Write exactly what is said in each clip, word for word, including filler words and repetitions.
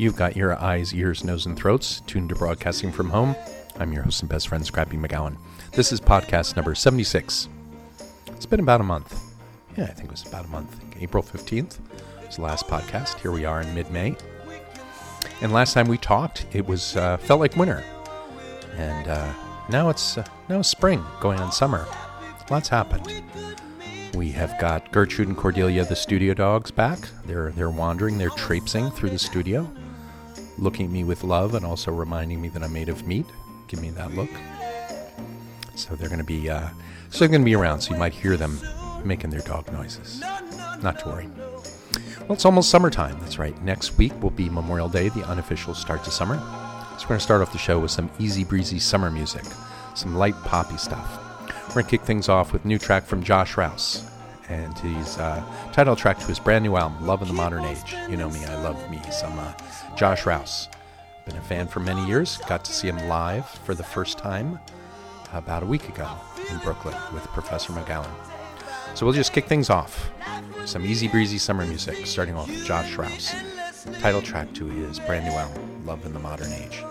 You've got your eyes, ears, nose, and throats tuned to Broadcasting From Home. I'm your host and best friend, Scrappy McGowan. This is podcast number seventy-six. It's been about a month. Yeah, I think it was about a month. April fifteenth was the last podcast. Here we are in mid-May. And last time we talked, it was uh, felt like winter. And uh, now it's uh, now it's spring, going on summer. Lots happened. We have got Gertrude and Cordelia, the studio dogs, back. They're, they're wandering, they're traipsing through the studio, looking at me with love and also reminding me that I'm made of meat. Give me that look. So they're going to be uh, so they're going to be around, so you might hear them making their dog noises. Not to worry. Well, it's almost summertime. That's right. Next week will be Memorial Day, the unofficial start to summer. So we're going to start off the show with some easy breezy summer music, some light poppy stuff. We're going to kick things off with a new track from Josh Rouse, and his uh, title track to his brand new album, Love in the Modern Age. You know me, I love me some uh, Josh Rouse. Been a fan for many years. Got to see him live for the first time about a week ago in Brooklyn with Professor McGallan. So we'll just kick things off. Some easy breezy summer music, starting off with Josh Rouse. Title track to his brand new album, Love in the Modern Age.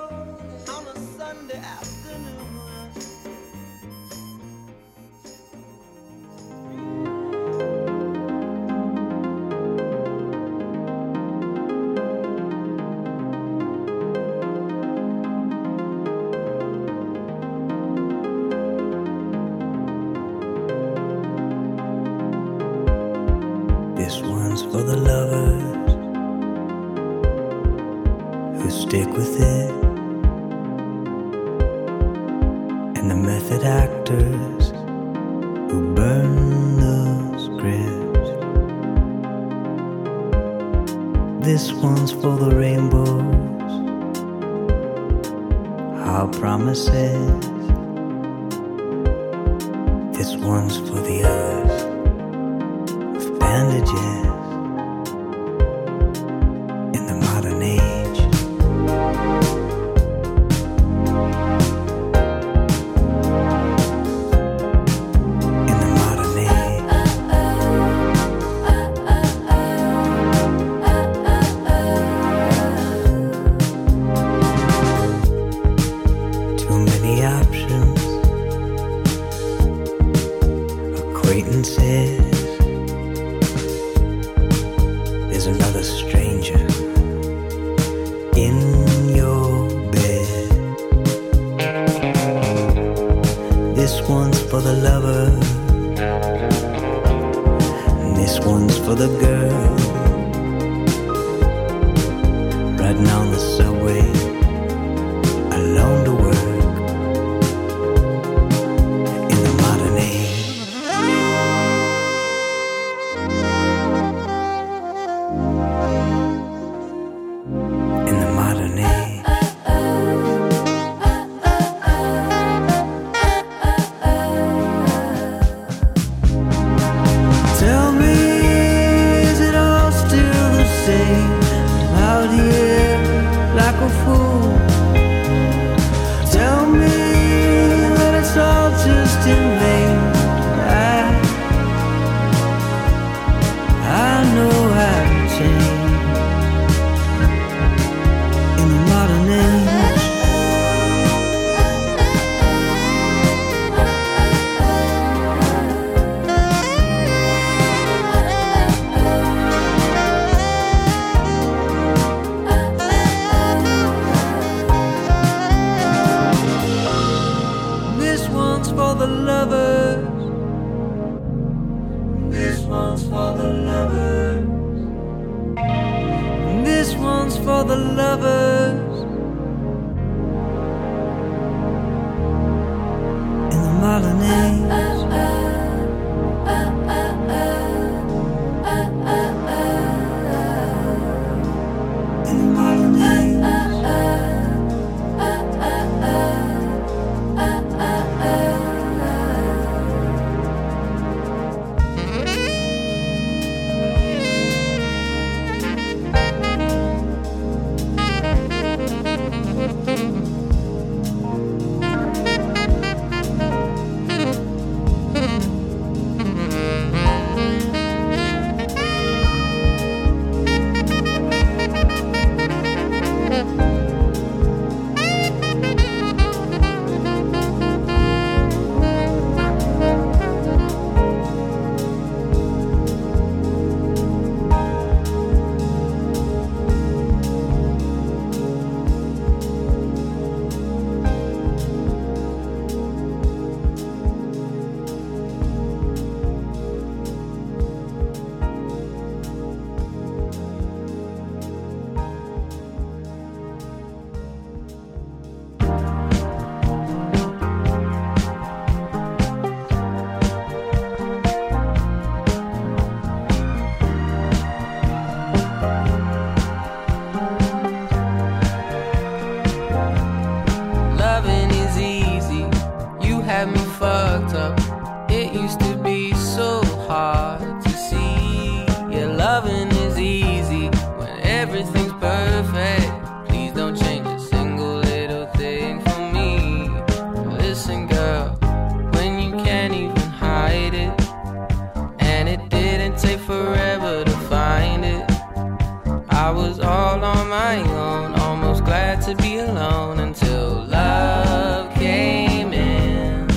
I was all on my own, almost glad to be alone until love came in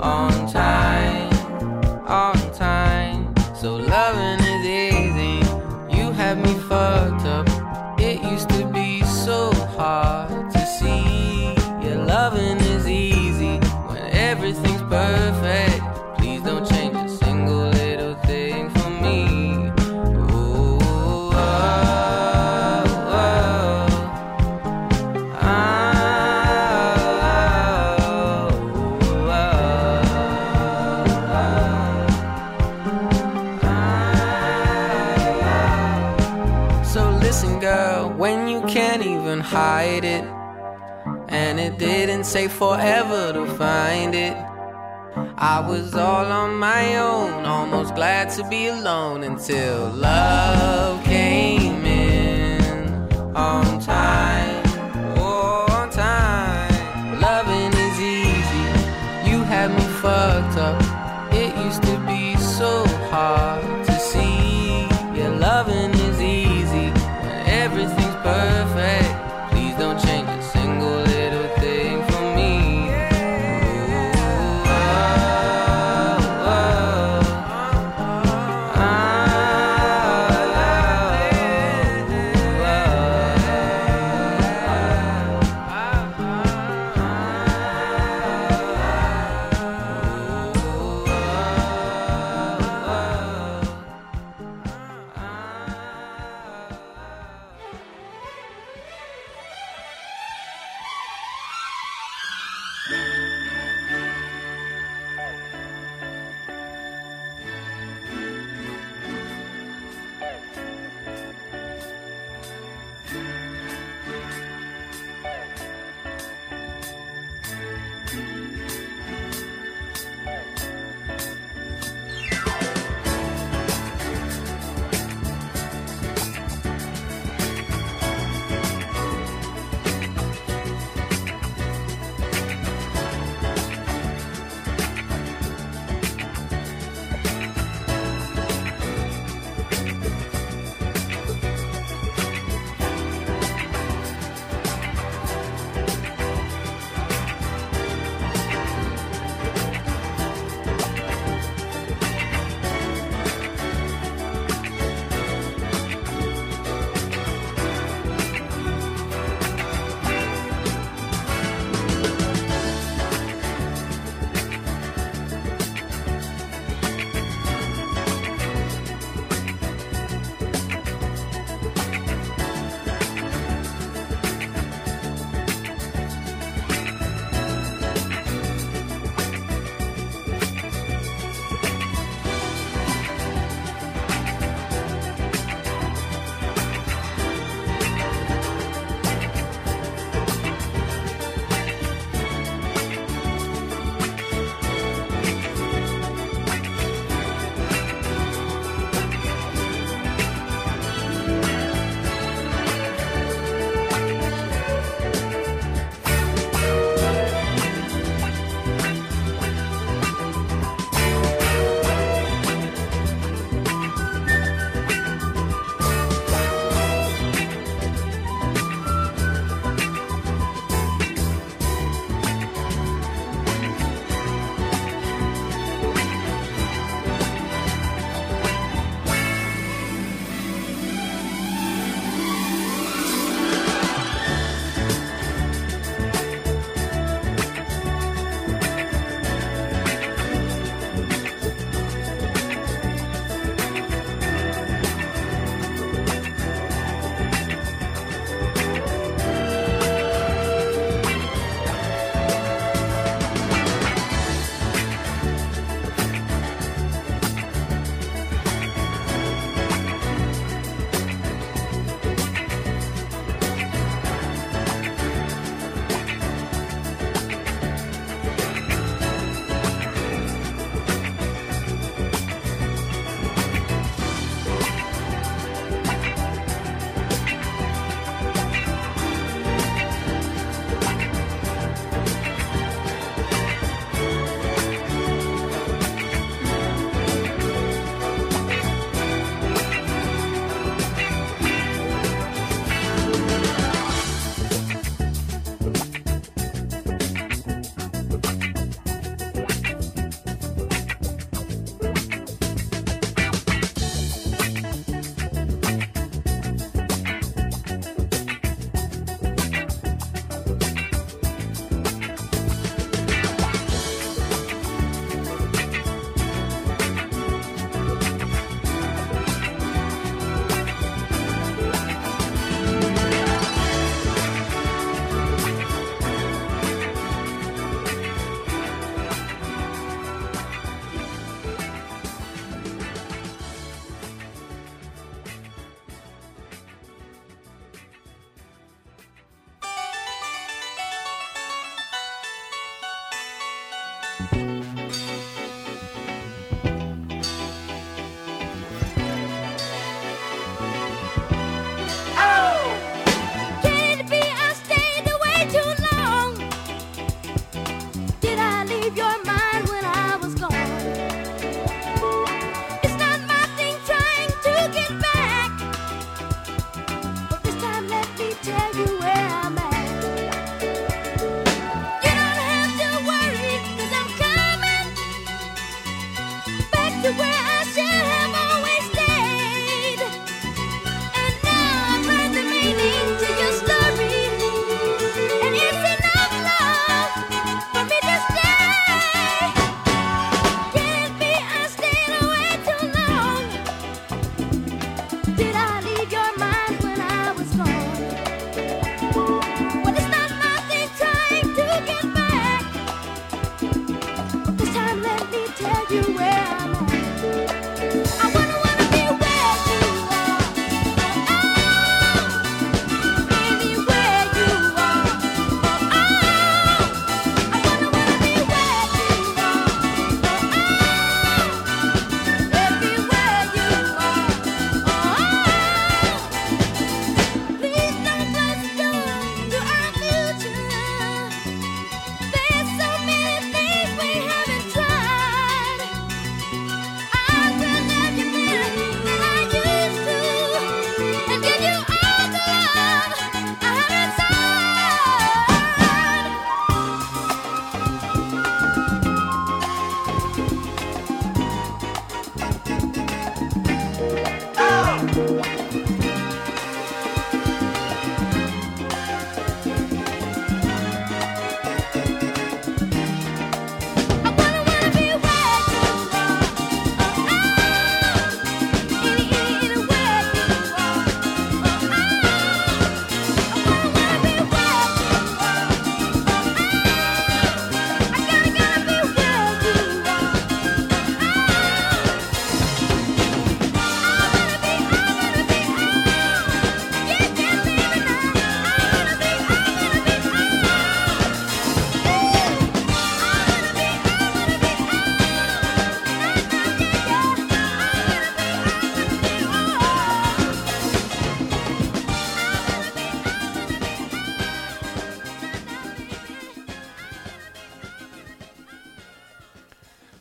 on time, on time. So loving is easy, you have me fucked up. It used to be so hard to see. Yeah, loving is easy when everything's perfect. Please don't change. Hide it, and it didn't take forever to find it. I was all on my own, almost glad to be alone until love came in on time, oh, on time. Loving is easy, you had me fucked up. It used to be so hard to see. Yeah, loving is easy when everything's perfect. Don't change a single little thing for me. Ooh, oh, oh, oh, oh, oh,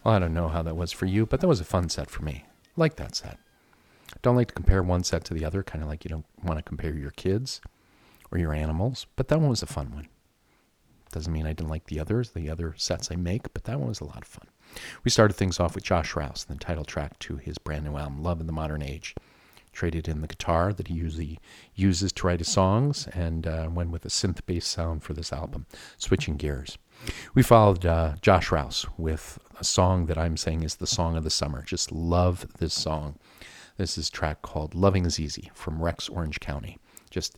Well, I don't know how that was for you, but that was a fun set for me. Like that set. Don't like to compare one set to the other, kind of like you don't want to compare your kids or your animals, but that one was a fun one. Doesn't mean I didn't like the others, the other sets I make, but that one was a lot of fun. We started things off with Josh Rouse and the title track to his brand new album, Love in the Modern Age. Traded in the guitar that he usually uses to write his songs and uh, went with a synth-based sound for this album, switching gears. We followed uh, Josh Rouse with a song that I'm saying is the song of the summer. Just love this song. This is a track called Loving is Easy from Rex Orange County. Just...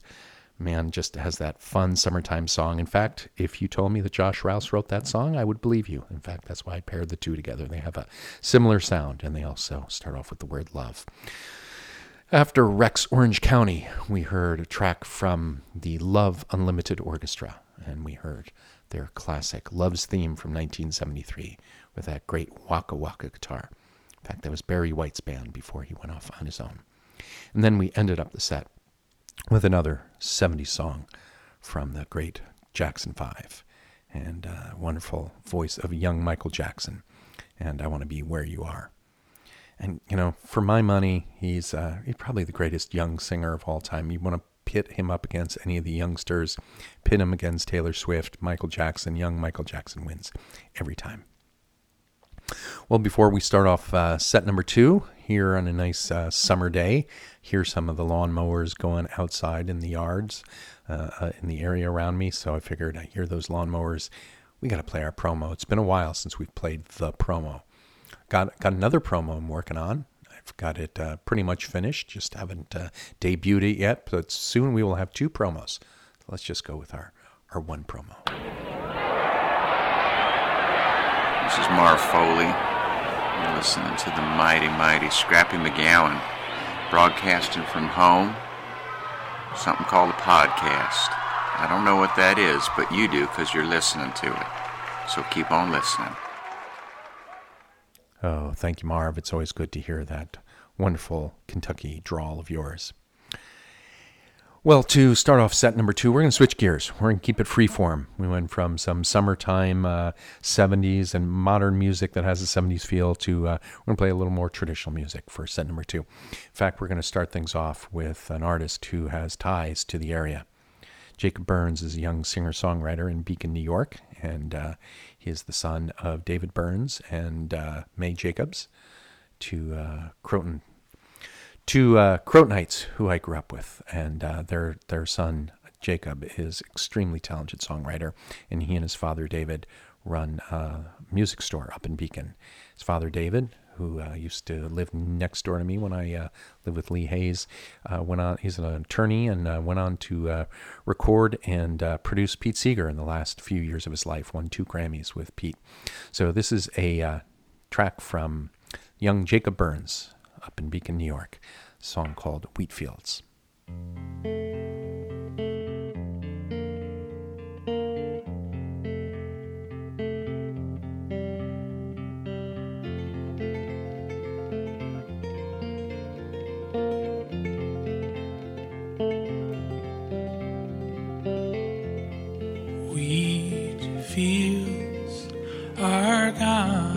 Man, just has that fun summertime song. In fact, if you told me that Josh Rouse wrote that song, I would believe you. In fact, that's why I paired the two together. They have a similar sound, and they also start off with the word love. After Rex Orange County, we heard a track from the Love Unlimited Orchestra, and we heard their classic Love's Theme from nineteen seventy-three with that great waka waka guitar. In fact, that was Barry White's band before he went off on his own. And then we ended up the set with another seventies song from the great Jackson five and a wonderful voice of young Michael Jackson. And I Want to Be Where You Are. And, you know, for my money, he's, uh, he's probably the greatest young singer of all time. You want to pit him up against any of the youngsters, pit him against Taylor Swift, Michael Jackson, young Michael Jackson wins every time. Well, before we start off uh, set number two, here on a nice uh, summer day, hear some of the lawnmowers going outside in the yards uh, uh, in the area around me. So I figured I hear those lawnmowers. We got to play our promo. It's been a while since we've played the promo. Got got another promo I'm working on. I've got it uh, pretty much finished. Just haven't uh, debuted it yet. But soon we will have two promos. So let's just go with our, our one promo. This is Mar Foley. You're listening to the mighty, mighty Scrappy McGowan, broadcasting from home, something called a podcast. I don't know what that is, but you do because you're listening to it. So keep on listening. Oh, thank you, Marv. It's always good to hear that wonderful Kentucky drawl of yours. Well, to start off set number two, we're going to switch gears. We're going to keep it free form. We went from some summertime uh, seventies and modern music that has a seventies feel to uh, we're going to play a little more traditional music for set number two. In fact, we're going to start things off with an artist who has ties to the area. Jacob Burns is a young singer-songwriter in Beacon, New York, and uh, he is the son of David Burns and uh, May Jacobs, two uh, Croton Two uh, Crotonites who I grew up with, and uh, their their son Jacob is extremely talented songwriter, and he and his father David run a music store up in Beacon. His father David, who uh, used to live next door to me when I uh, lived with Lee Hayes, uh, went on. He's an attorney and uh, went on to uh, record and uh, produce Pete Seeger in the last few years of his life. Won two Grammys with Pete. So this is a uh, track from young Jacob Burns, up in Beacon, New York, a song called Wheatfields. Wheatfields are gone.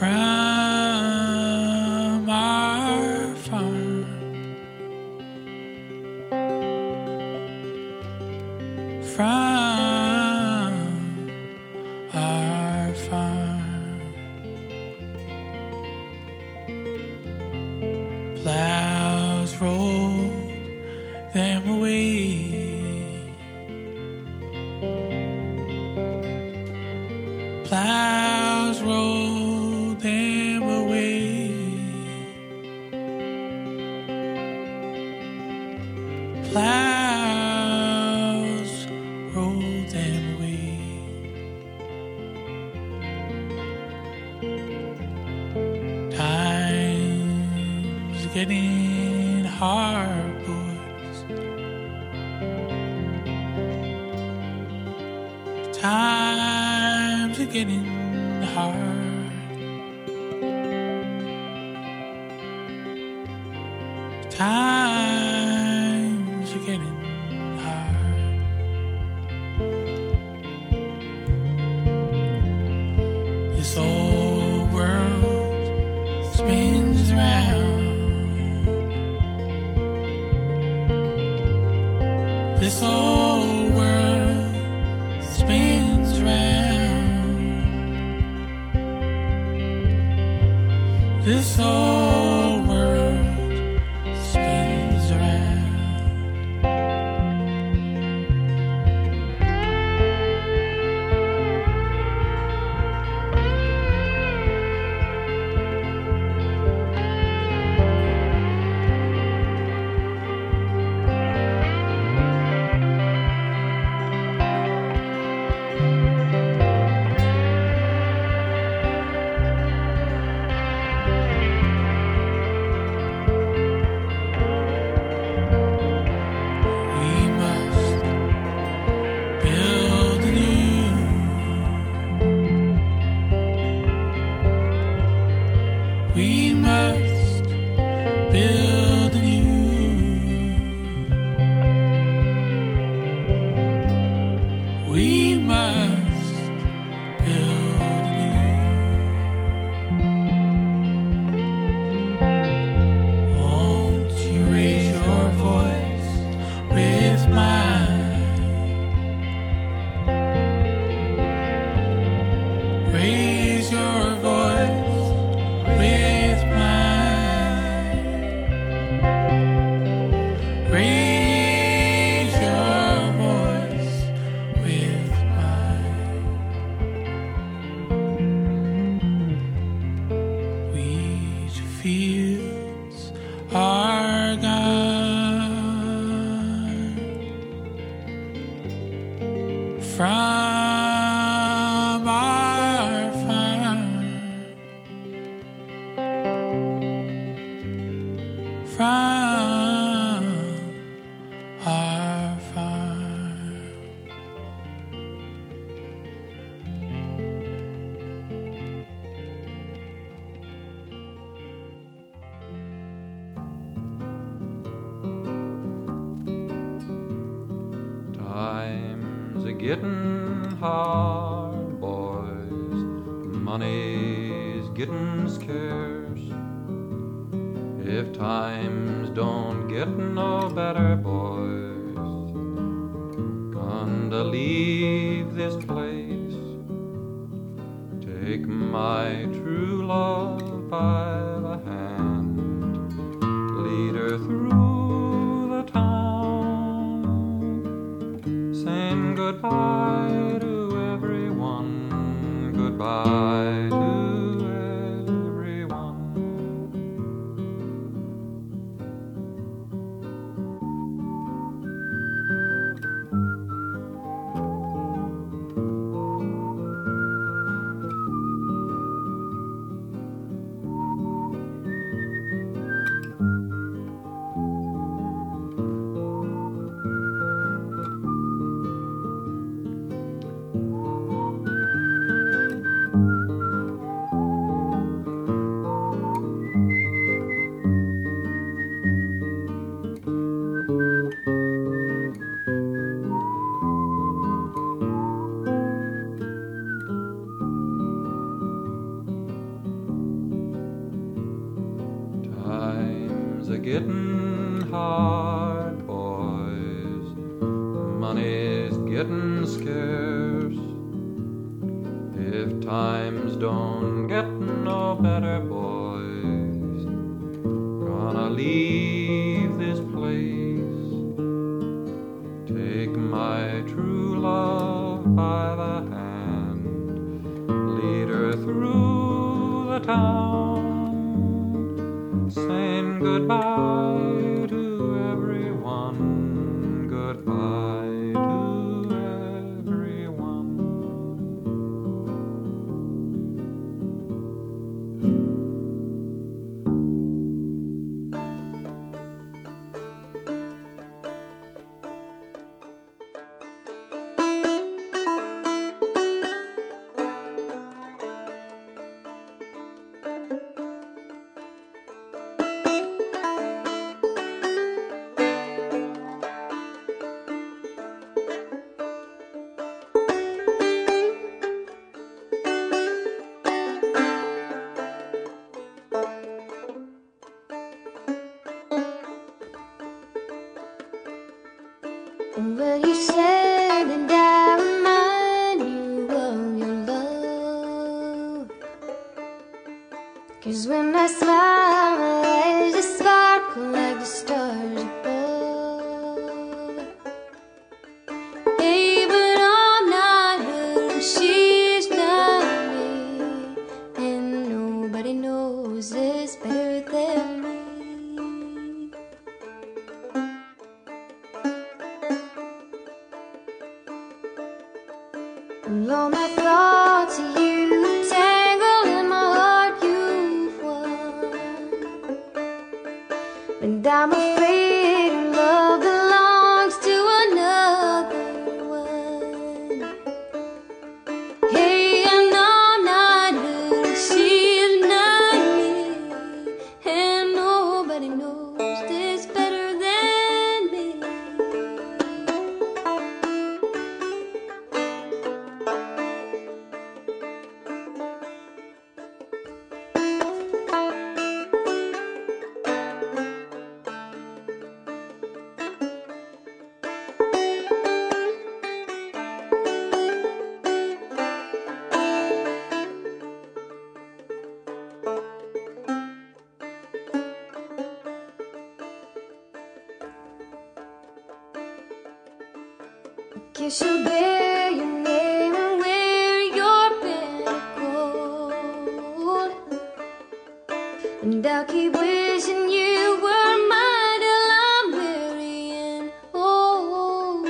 From our farm, from our farm, plows rolled them away, plows rolled them away, plows rolled them away. Time's getting hard, boys. Time's getting hard. Times are getting hard. this whole world spins round. This whole world spins Well, you said and I remind you of your love. Cause when I smile, my eyes just sparkle like the stars above. Hey, but I'm not her, she's not me, and nobody knows this better than me. All my thoughts of you tangled in my heart, you've won. And I'm afraid love belongs to another one. Hey, I know I'm not her, she's not me, and nobody knows this better than me. Kiss you bear your name and wear your pinnacle, and I'll keep wishing you were mine till I'm weary and old.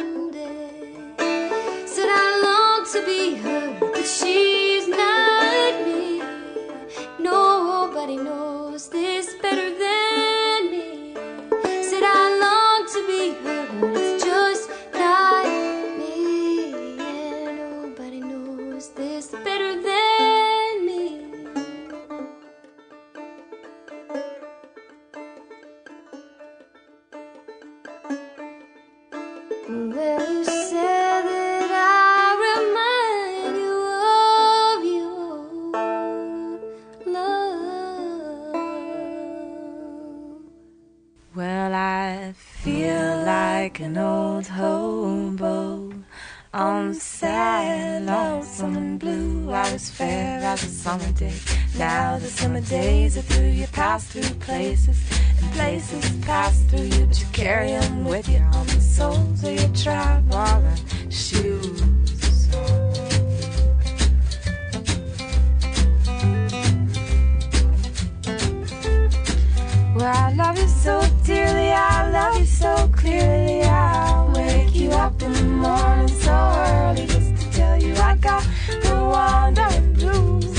Said I long to be her, but she's not me. Nobody knows this better than me. Said I long to be her, but it's just not me. This better than me. Well, you said that I remind you of your love. Well, I feel like an old hobo on sad, lonesome and blue. I was fair as a summer day. Now the summer days are through. You pass through places, and places pass through you, but you carry them with you on the soles of your traveling shoes. Well, I love you so dearly, I love you so clearly. I'll wake you up in the morning so early just to tell you I got the wandering blues.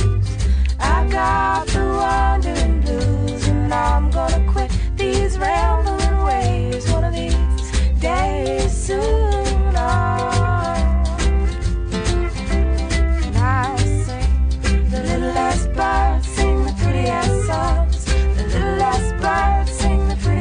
I got the wandering blues, and I'm gonna quit these rambling ways one of these days soon. And I sing the little ass birds, sing the pretty ass songs. The little ass birds sing the pretty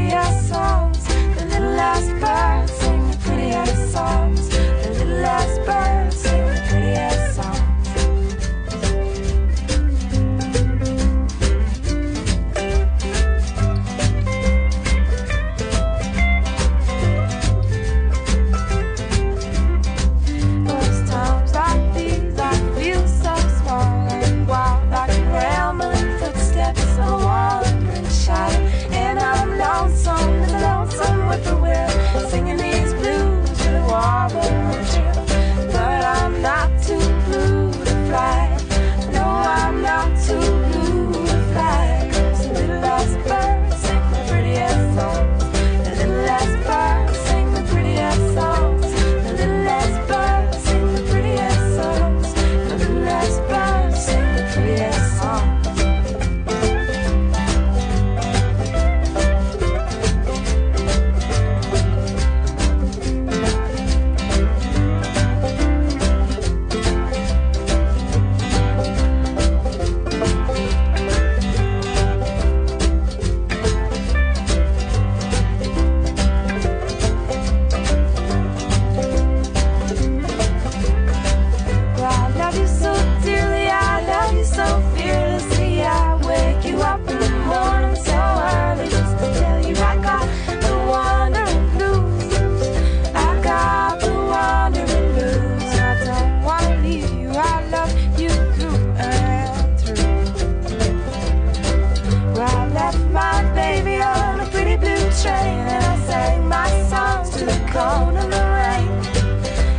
train, and I sang my songs to the cold and the rain,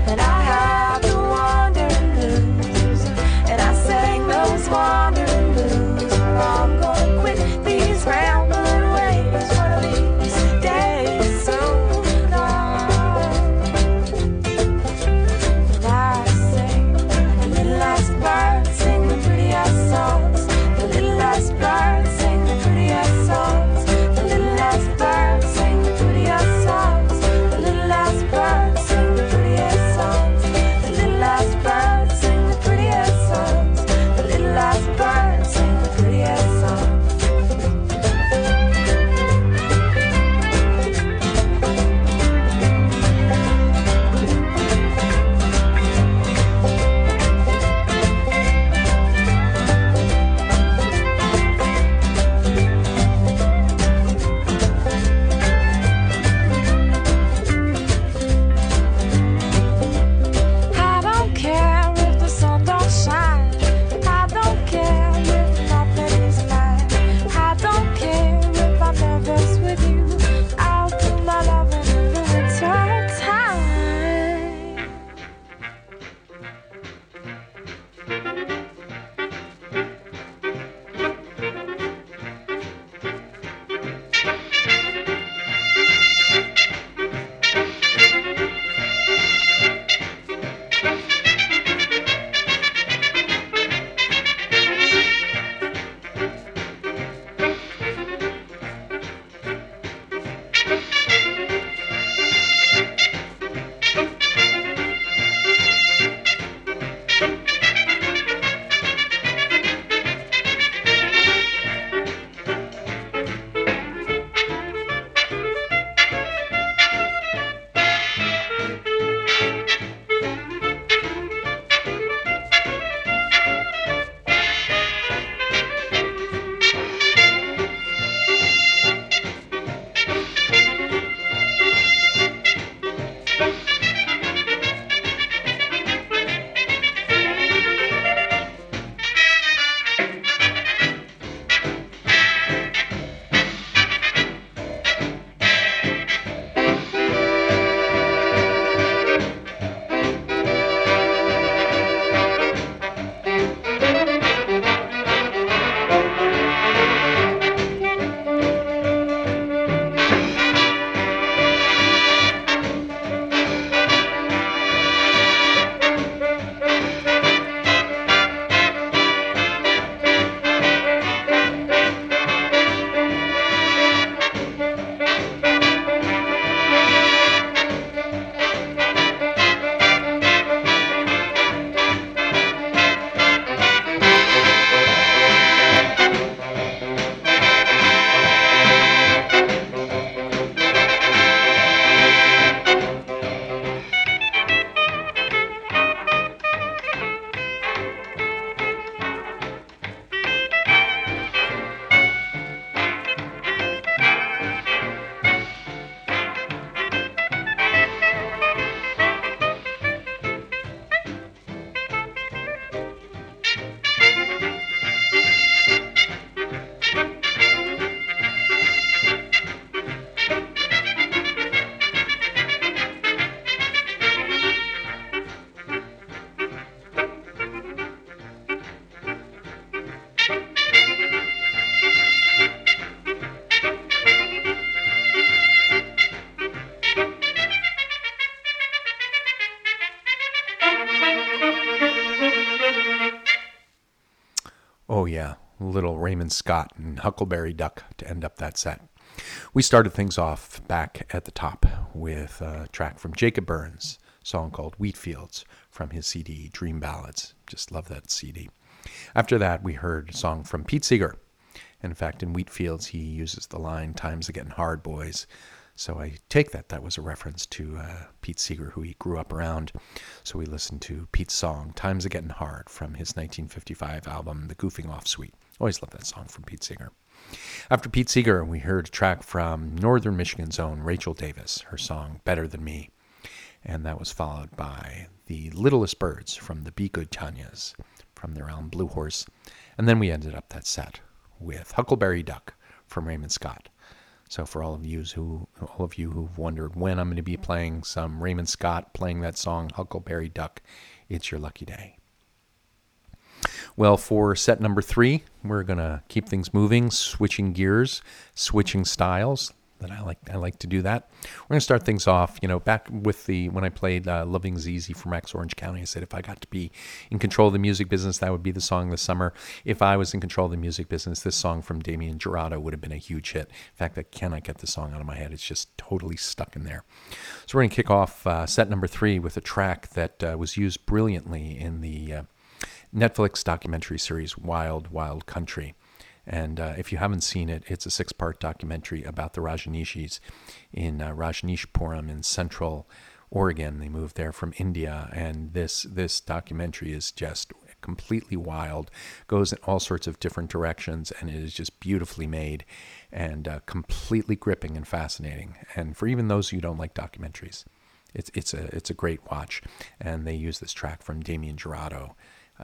and I had the wandering blues, and I sang those wandering blues. I'm gonna quit these rambling ways one of these days soon. And I sing the little ass bird, sing the pretty ass songs, the little ass bird, sing the pretty ass songs. Oh yeah, little Raymond Scott and Huckleberry Duck to end up that set. We started things off back at the top with a track from Jacob Burns, a song called Wheatfields from his C D Dream Ballads. Just love that C D. After that, we heard a song from Pete Seeger. In fact, in Wheatfields, he uses the line, "Times are getting hard, boys." So I take that that was a reference to uh, Pete Seeger, who he grew up around. So we listened to Pete's song, Times Are Getting Hard, from his nineteen fifty-five album, The Goofing Off Suite. Always loved that song from Pete Seeger. After Pete Seeger, we heard a track from Northern Michigan's own Rachel Davis, her song, Better Than Me. And that was followed by The Littlest Birds from the Be Good Tanyas, from their album, Blue Horse. And then we ended up that set with Huckleberry Duck from Raymond Scott. So for all of you who all of you who've wondered when I'm going to be playing some Raymond Scott playing that song Huckleberry Duck, it's your lucky day. Well, for set number three, we're going to keep things moving, switching gears, switching styles. That I like I like to do that. We're going to start things off, you know, back with the, when I played uh, Loving is Easy from Rex Orange County, I said if I got to be in control of the music business, that would be the song this summer. If I was in control of the music business, this song from Damien Jurado would have been a huge hit. In fact, I cannot get the song out of my head. It's just totally stuck in there. So we're going to kick off uh, set number three with a track that uh, was used brilliantly in the uh, Netflix documentary series Wild, Wild Country. And uh, if you haven't seen it, it's a six-part documentary about the Rajaneshis in uh, Rajaneshpuram in central Oregon. They moved there from India, and this this documentary is just completely wild, goes in all sorts of different directions, and it is just beautifully made and uh, completely gripping and fascinating. And for even those who don't like documentaries, it's it's a it's a great watch. And they use this track from Damien Jurado,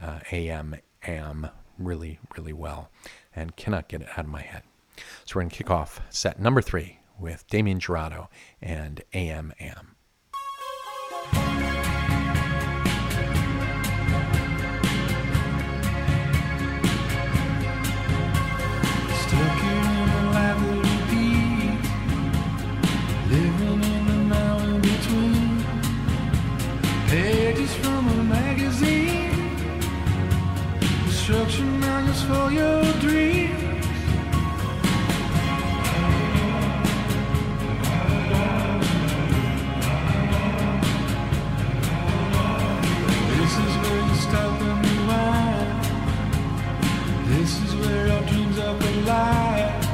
uh, A M M, really, really well, and cannot get it out of my head. So we're going to kick off set number three with Damien Jurado and A M M. Stuck in the life that repeats, living in the now in between, pages from a magazine, instruction manuals for your dreams. This is where you stop and rewind. This is where our dreams are collide.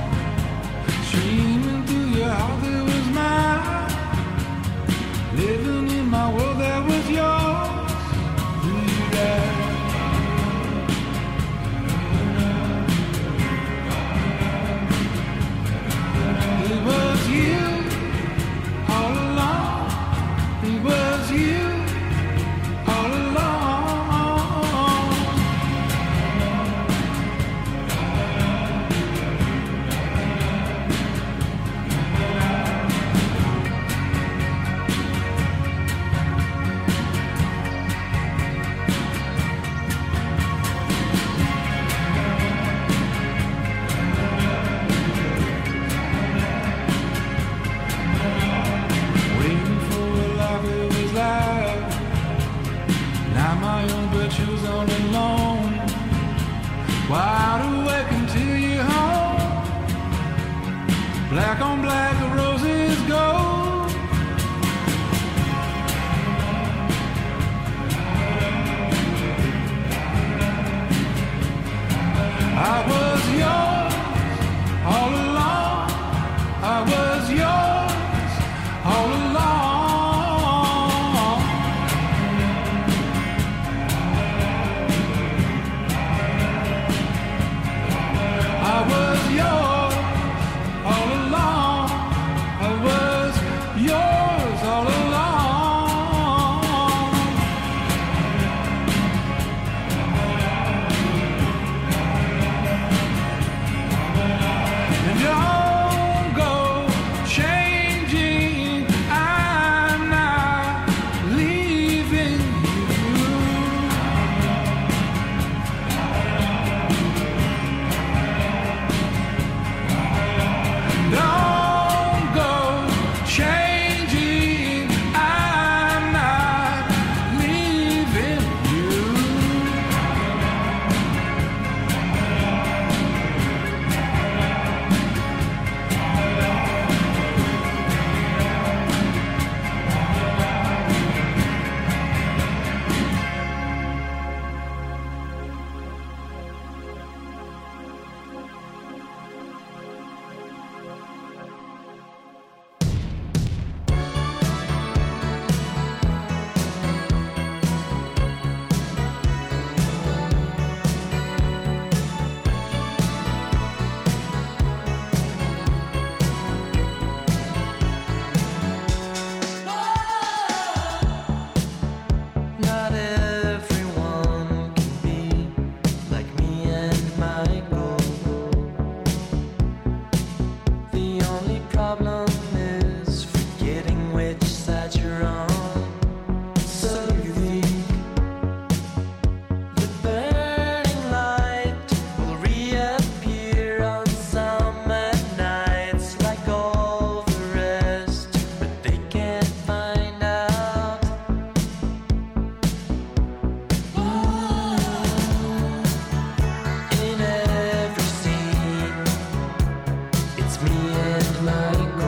Streaming through your heart that was mine. Living in my world that was yours. Who you got? It was you all along. It was you all along. Black on black, the roses gold. I was yours all along. I was yours all along. I was yours all along. Me and Michael.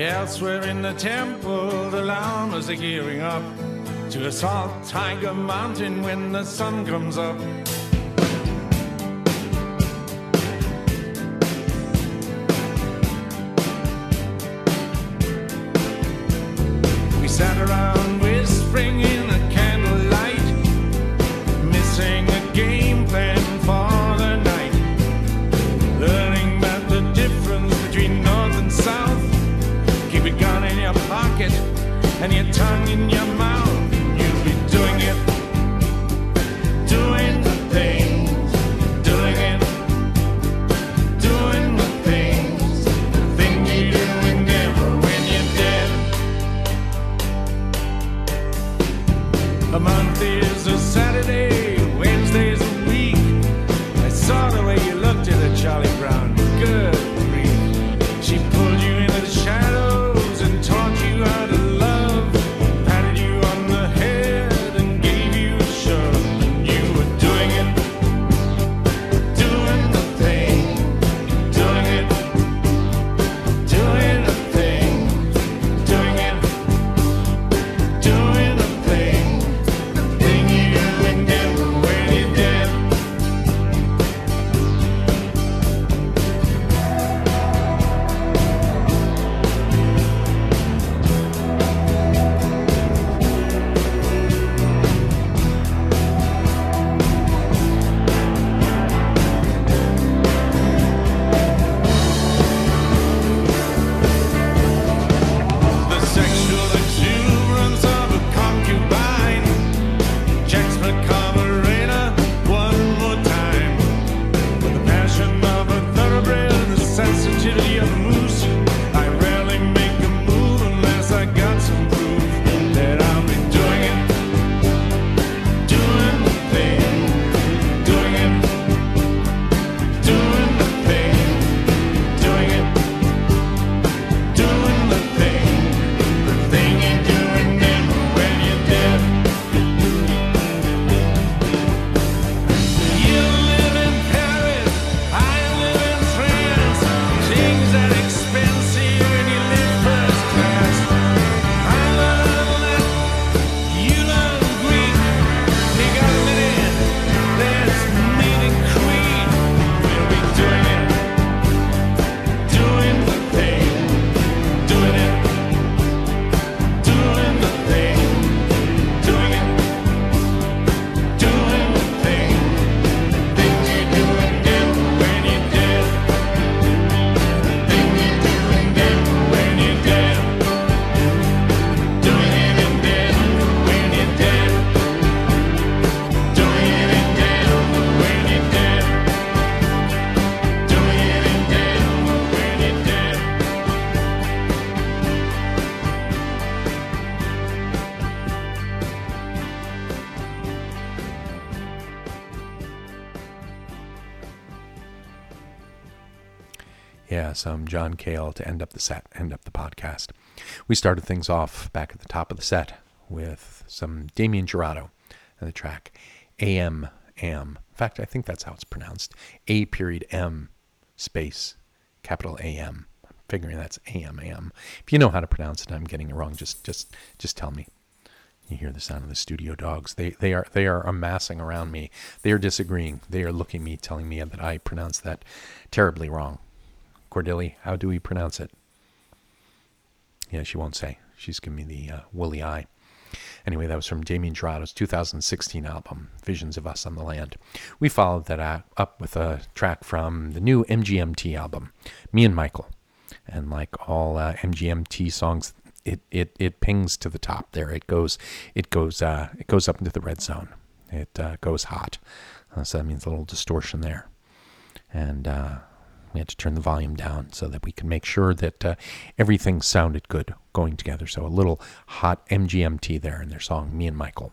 Elsewhere in the temple, the llamas are gearing up to assault Tiger Mountain when the sun comes up. We sat around whispering in the candlelight, missing a game plan for the night, learning about the difference between north and south. Keep your gun in your pocket and your tongue in your mouth. You'll be doing it, doing it. Yeah, some John Cale to end up the set, end up the podcast. We started things off back at the top of the set with some Damien Jurado and the track A M M. In fact, I think that's how it's pronounced. A period M space capital A M. I'm figuring that's A M M. If you know how to pronounce it, I'm getting it wrong. Just just just tell me. You hear the sound of the studio dogs. They they are they are amassing around me. They are disagreeing. They are looking at me, telling me that I pronounced that terribly wrong. Cordelia, how do we pronounce it? Yeah, she won't say. She's giving me the uh, woolly eye. Anyway, that was from Damien Jurado's two thousand sixteen album, Visions of Us on the Land. We followed that up with a track from the new M G M T album, Me and Michael. And like all uh, M G M T songs, It, it it pings to the top there. It goes it goes uh, it goes up into the red zone. It uh, goes hot, uh, so that means a little distortion there. And uh, we had to turn the volume down so that we could make sure that uh, everything sounded good going together. So a little hot M G M T there in their song "Me and Michael."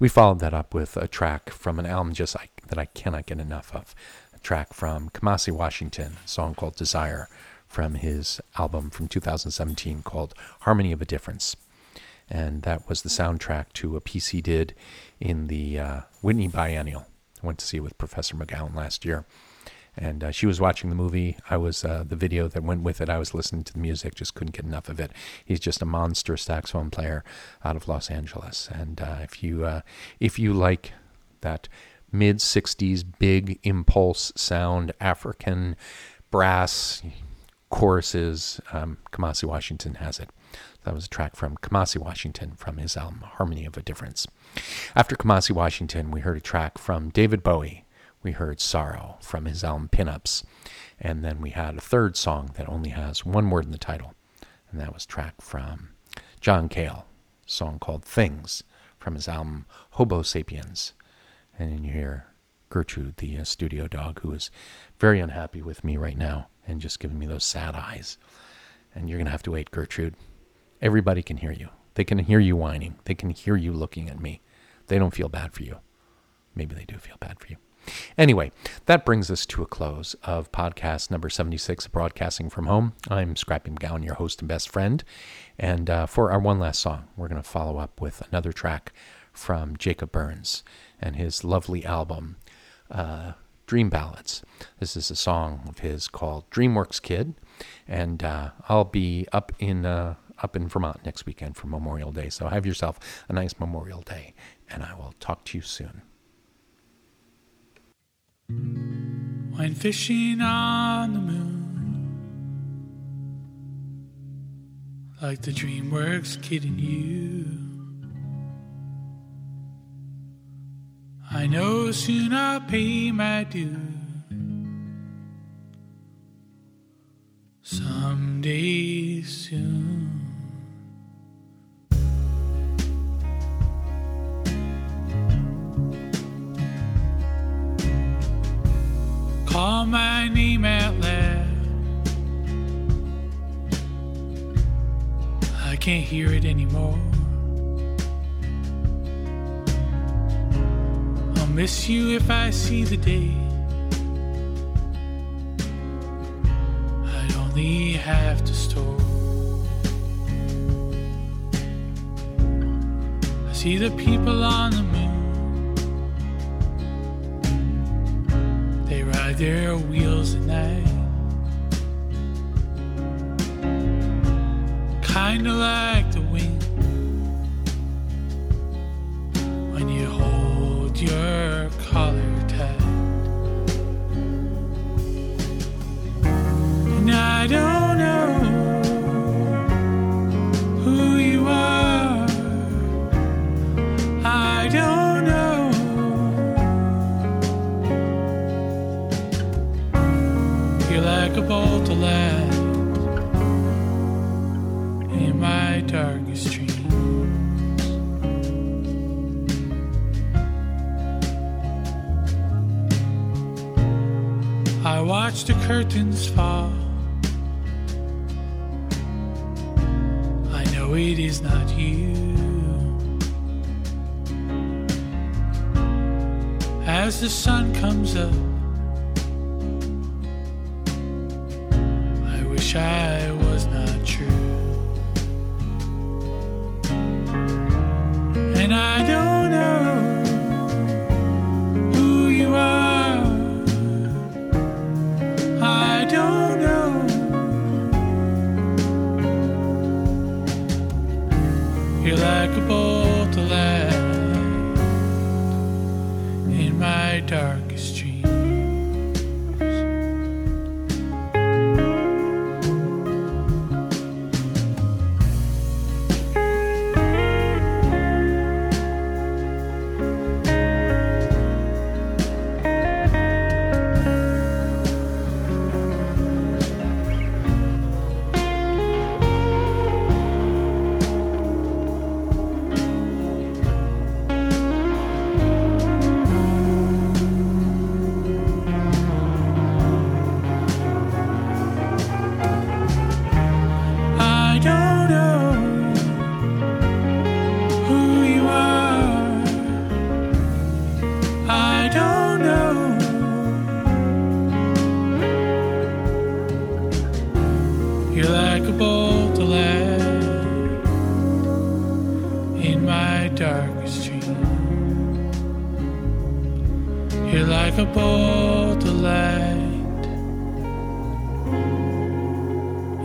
We followed that up with a track from an album just I, that I cannot get enough of. A track from Kamasi Washington, a song called "Desire," from his album from two thousand seventeen called Harmony of a Difference. And that was the soundtrack to a piece he did in the uh, Whitney Biennial. I went to see it with Professor McGallan last year. And uh, she was watching the movie. I was uh, the video that went with it. I was listening to the music, just couldn't get enough of it. He's just a monster saxophone player out of Los Angeles. And uh, if you uh, if you like that mid-sixties big impulse sound, African brass choruses, um, Kamasi Washington has it. That was a track from Kamasi Washington from his album Harmony of a Difference. After Kamasi Washington, we heard a track from David Bowie. We heard Sorrow from his album Pinups. And then we had a third song that only has one word in the title. And that was a track from John Cale, a song called Things from his album Homo Sapiens. And then you hear Gertrude, the uh, studio dog, who is very unhappy with me right now and just giving me those sad eyes. And you're going to have to wait, Gertrude. Everybody can hear you. They can hear you whining. They can hear you looking at me. They don't feel bad for you. Maybe they do feel bad for you. Anyway, that brings us to a close of podcast number seventy-six of Broadcasting From Home. I'm Scrappy McGowan, your host and best friend. And uh, for our one last song, we're going to follow up with another track from Jacob Burns and his lovely album, uh, Dream Ballads. This is a song of his called DreamWorks Kid, and uh, I'll be up in uh, up in Vermont next weekend for Memorial Day, so have yourself a nice Memorial Day, and I will talk to you soon. Went fishing on the moon, like the DreamWorks kid in you. I know soon I'll pay my due. Someday soon. Call my name out loud. I can't hear it anymore. Miss you if I see the day. I'd only have to store. I see the people on the moon. They ride their wheels at night, kinda like the wind when you hold your collar tight. And I don't know who you are. I don't know. You're like a bolt of light in my darkest dreams. I watch the curtains fall. I know it is not you. As the sun comes up, wish I was not true. And I don't know who you are. I don't know. You're like a bolt of light in my dark.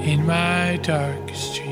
In my darkest dreams.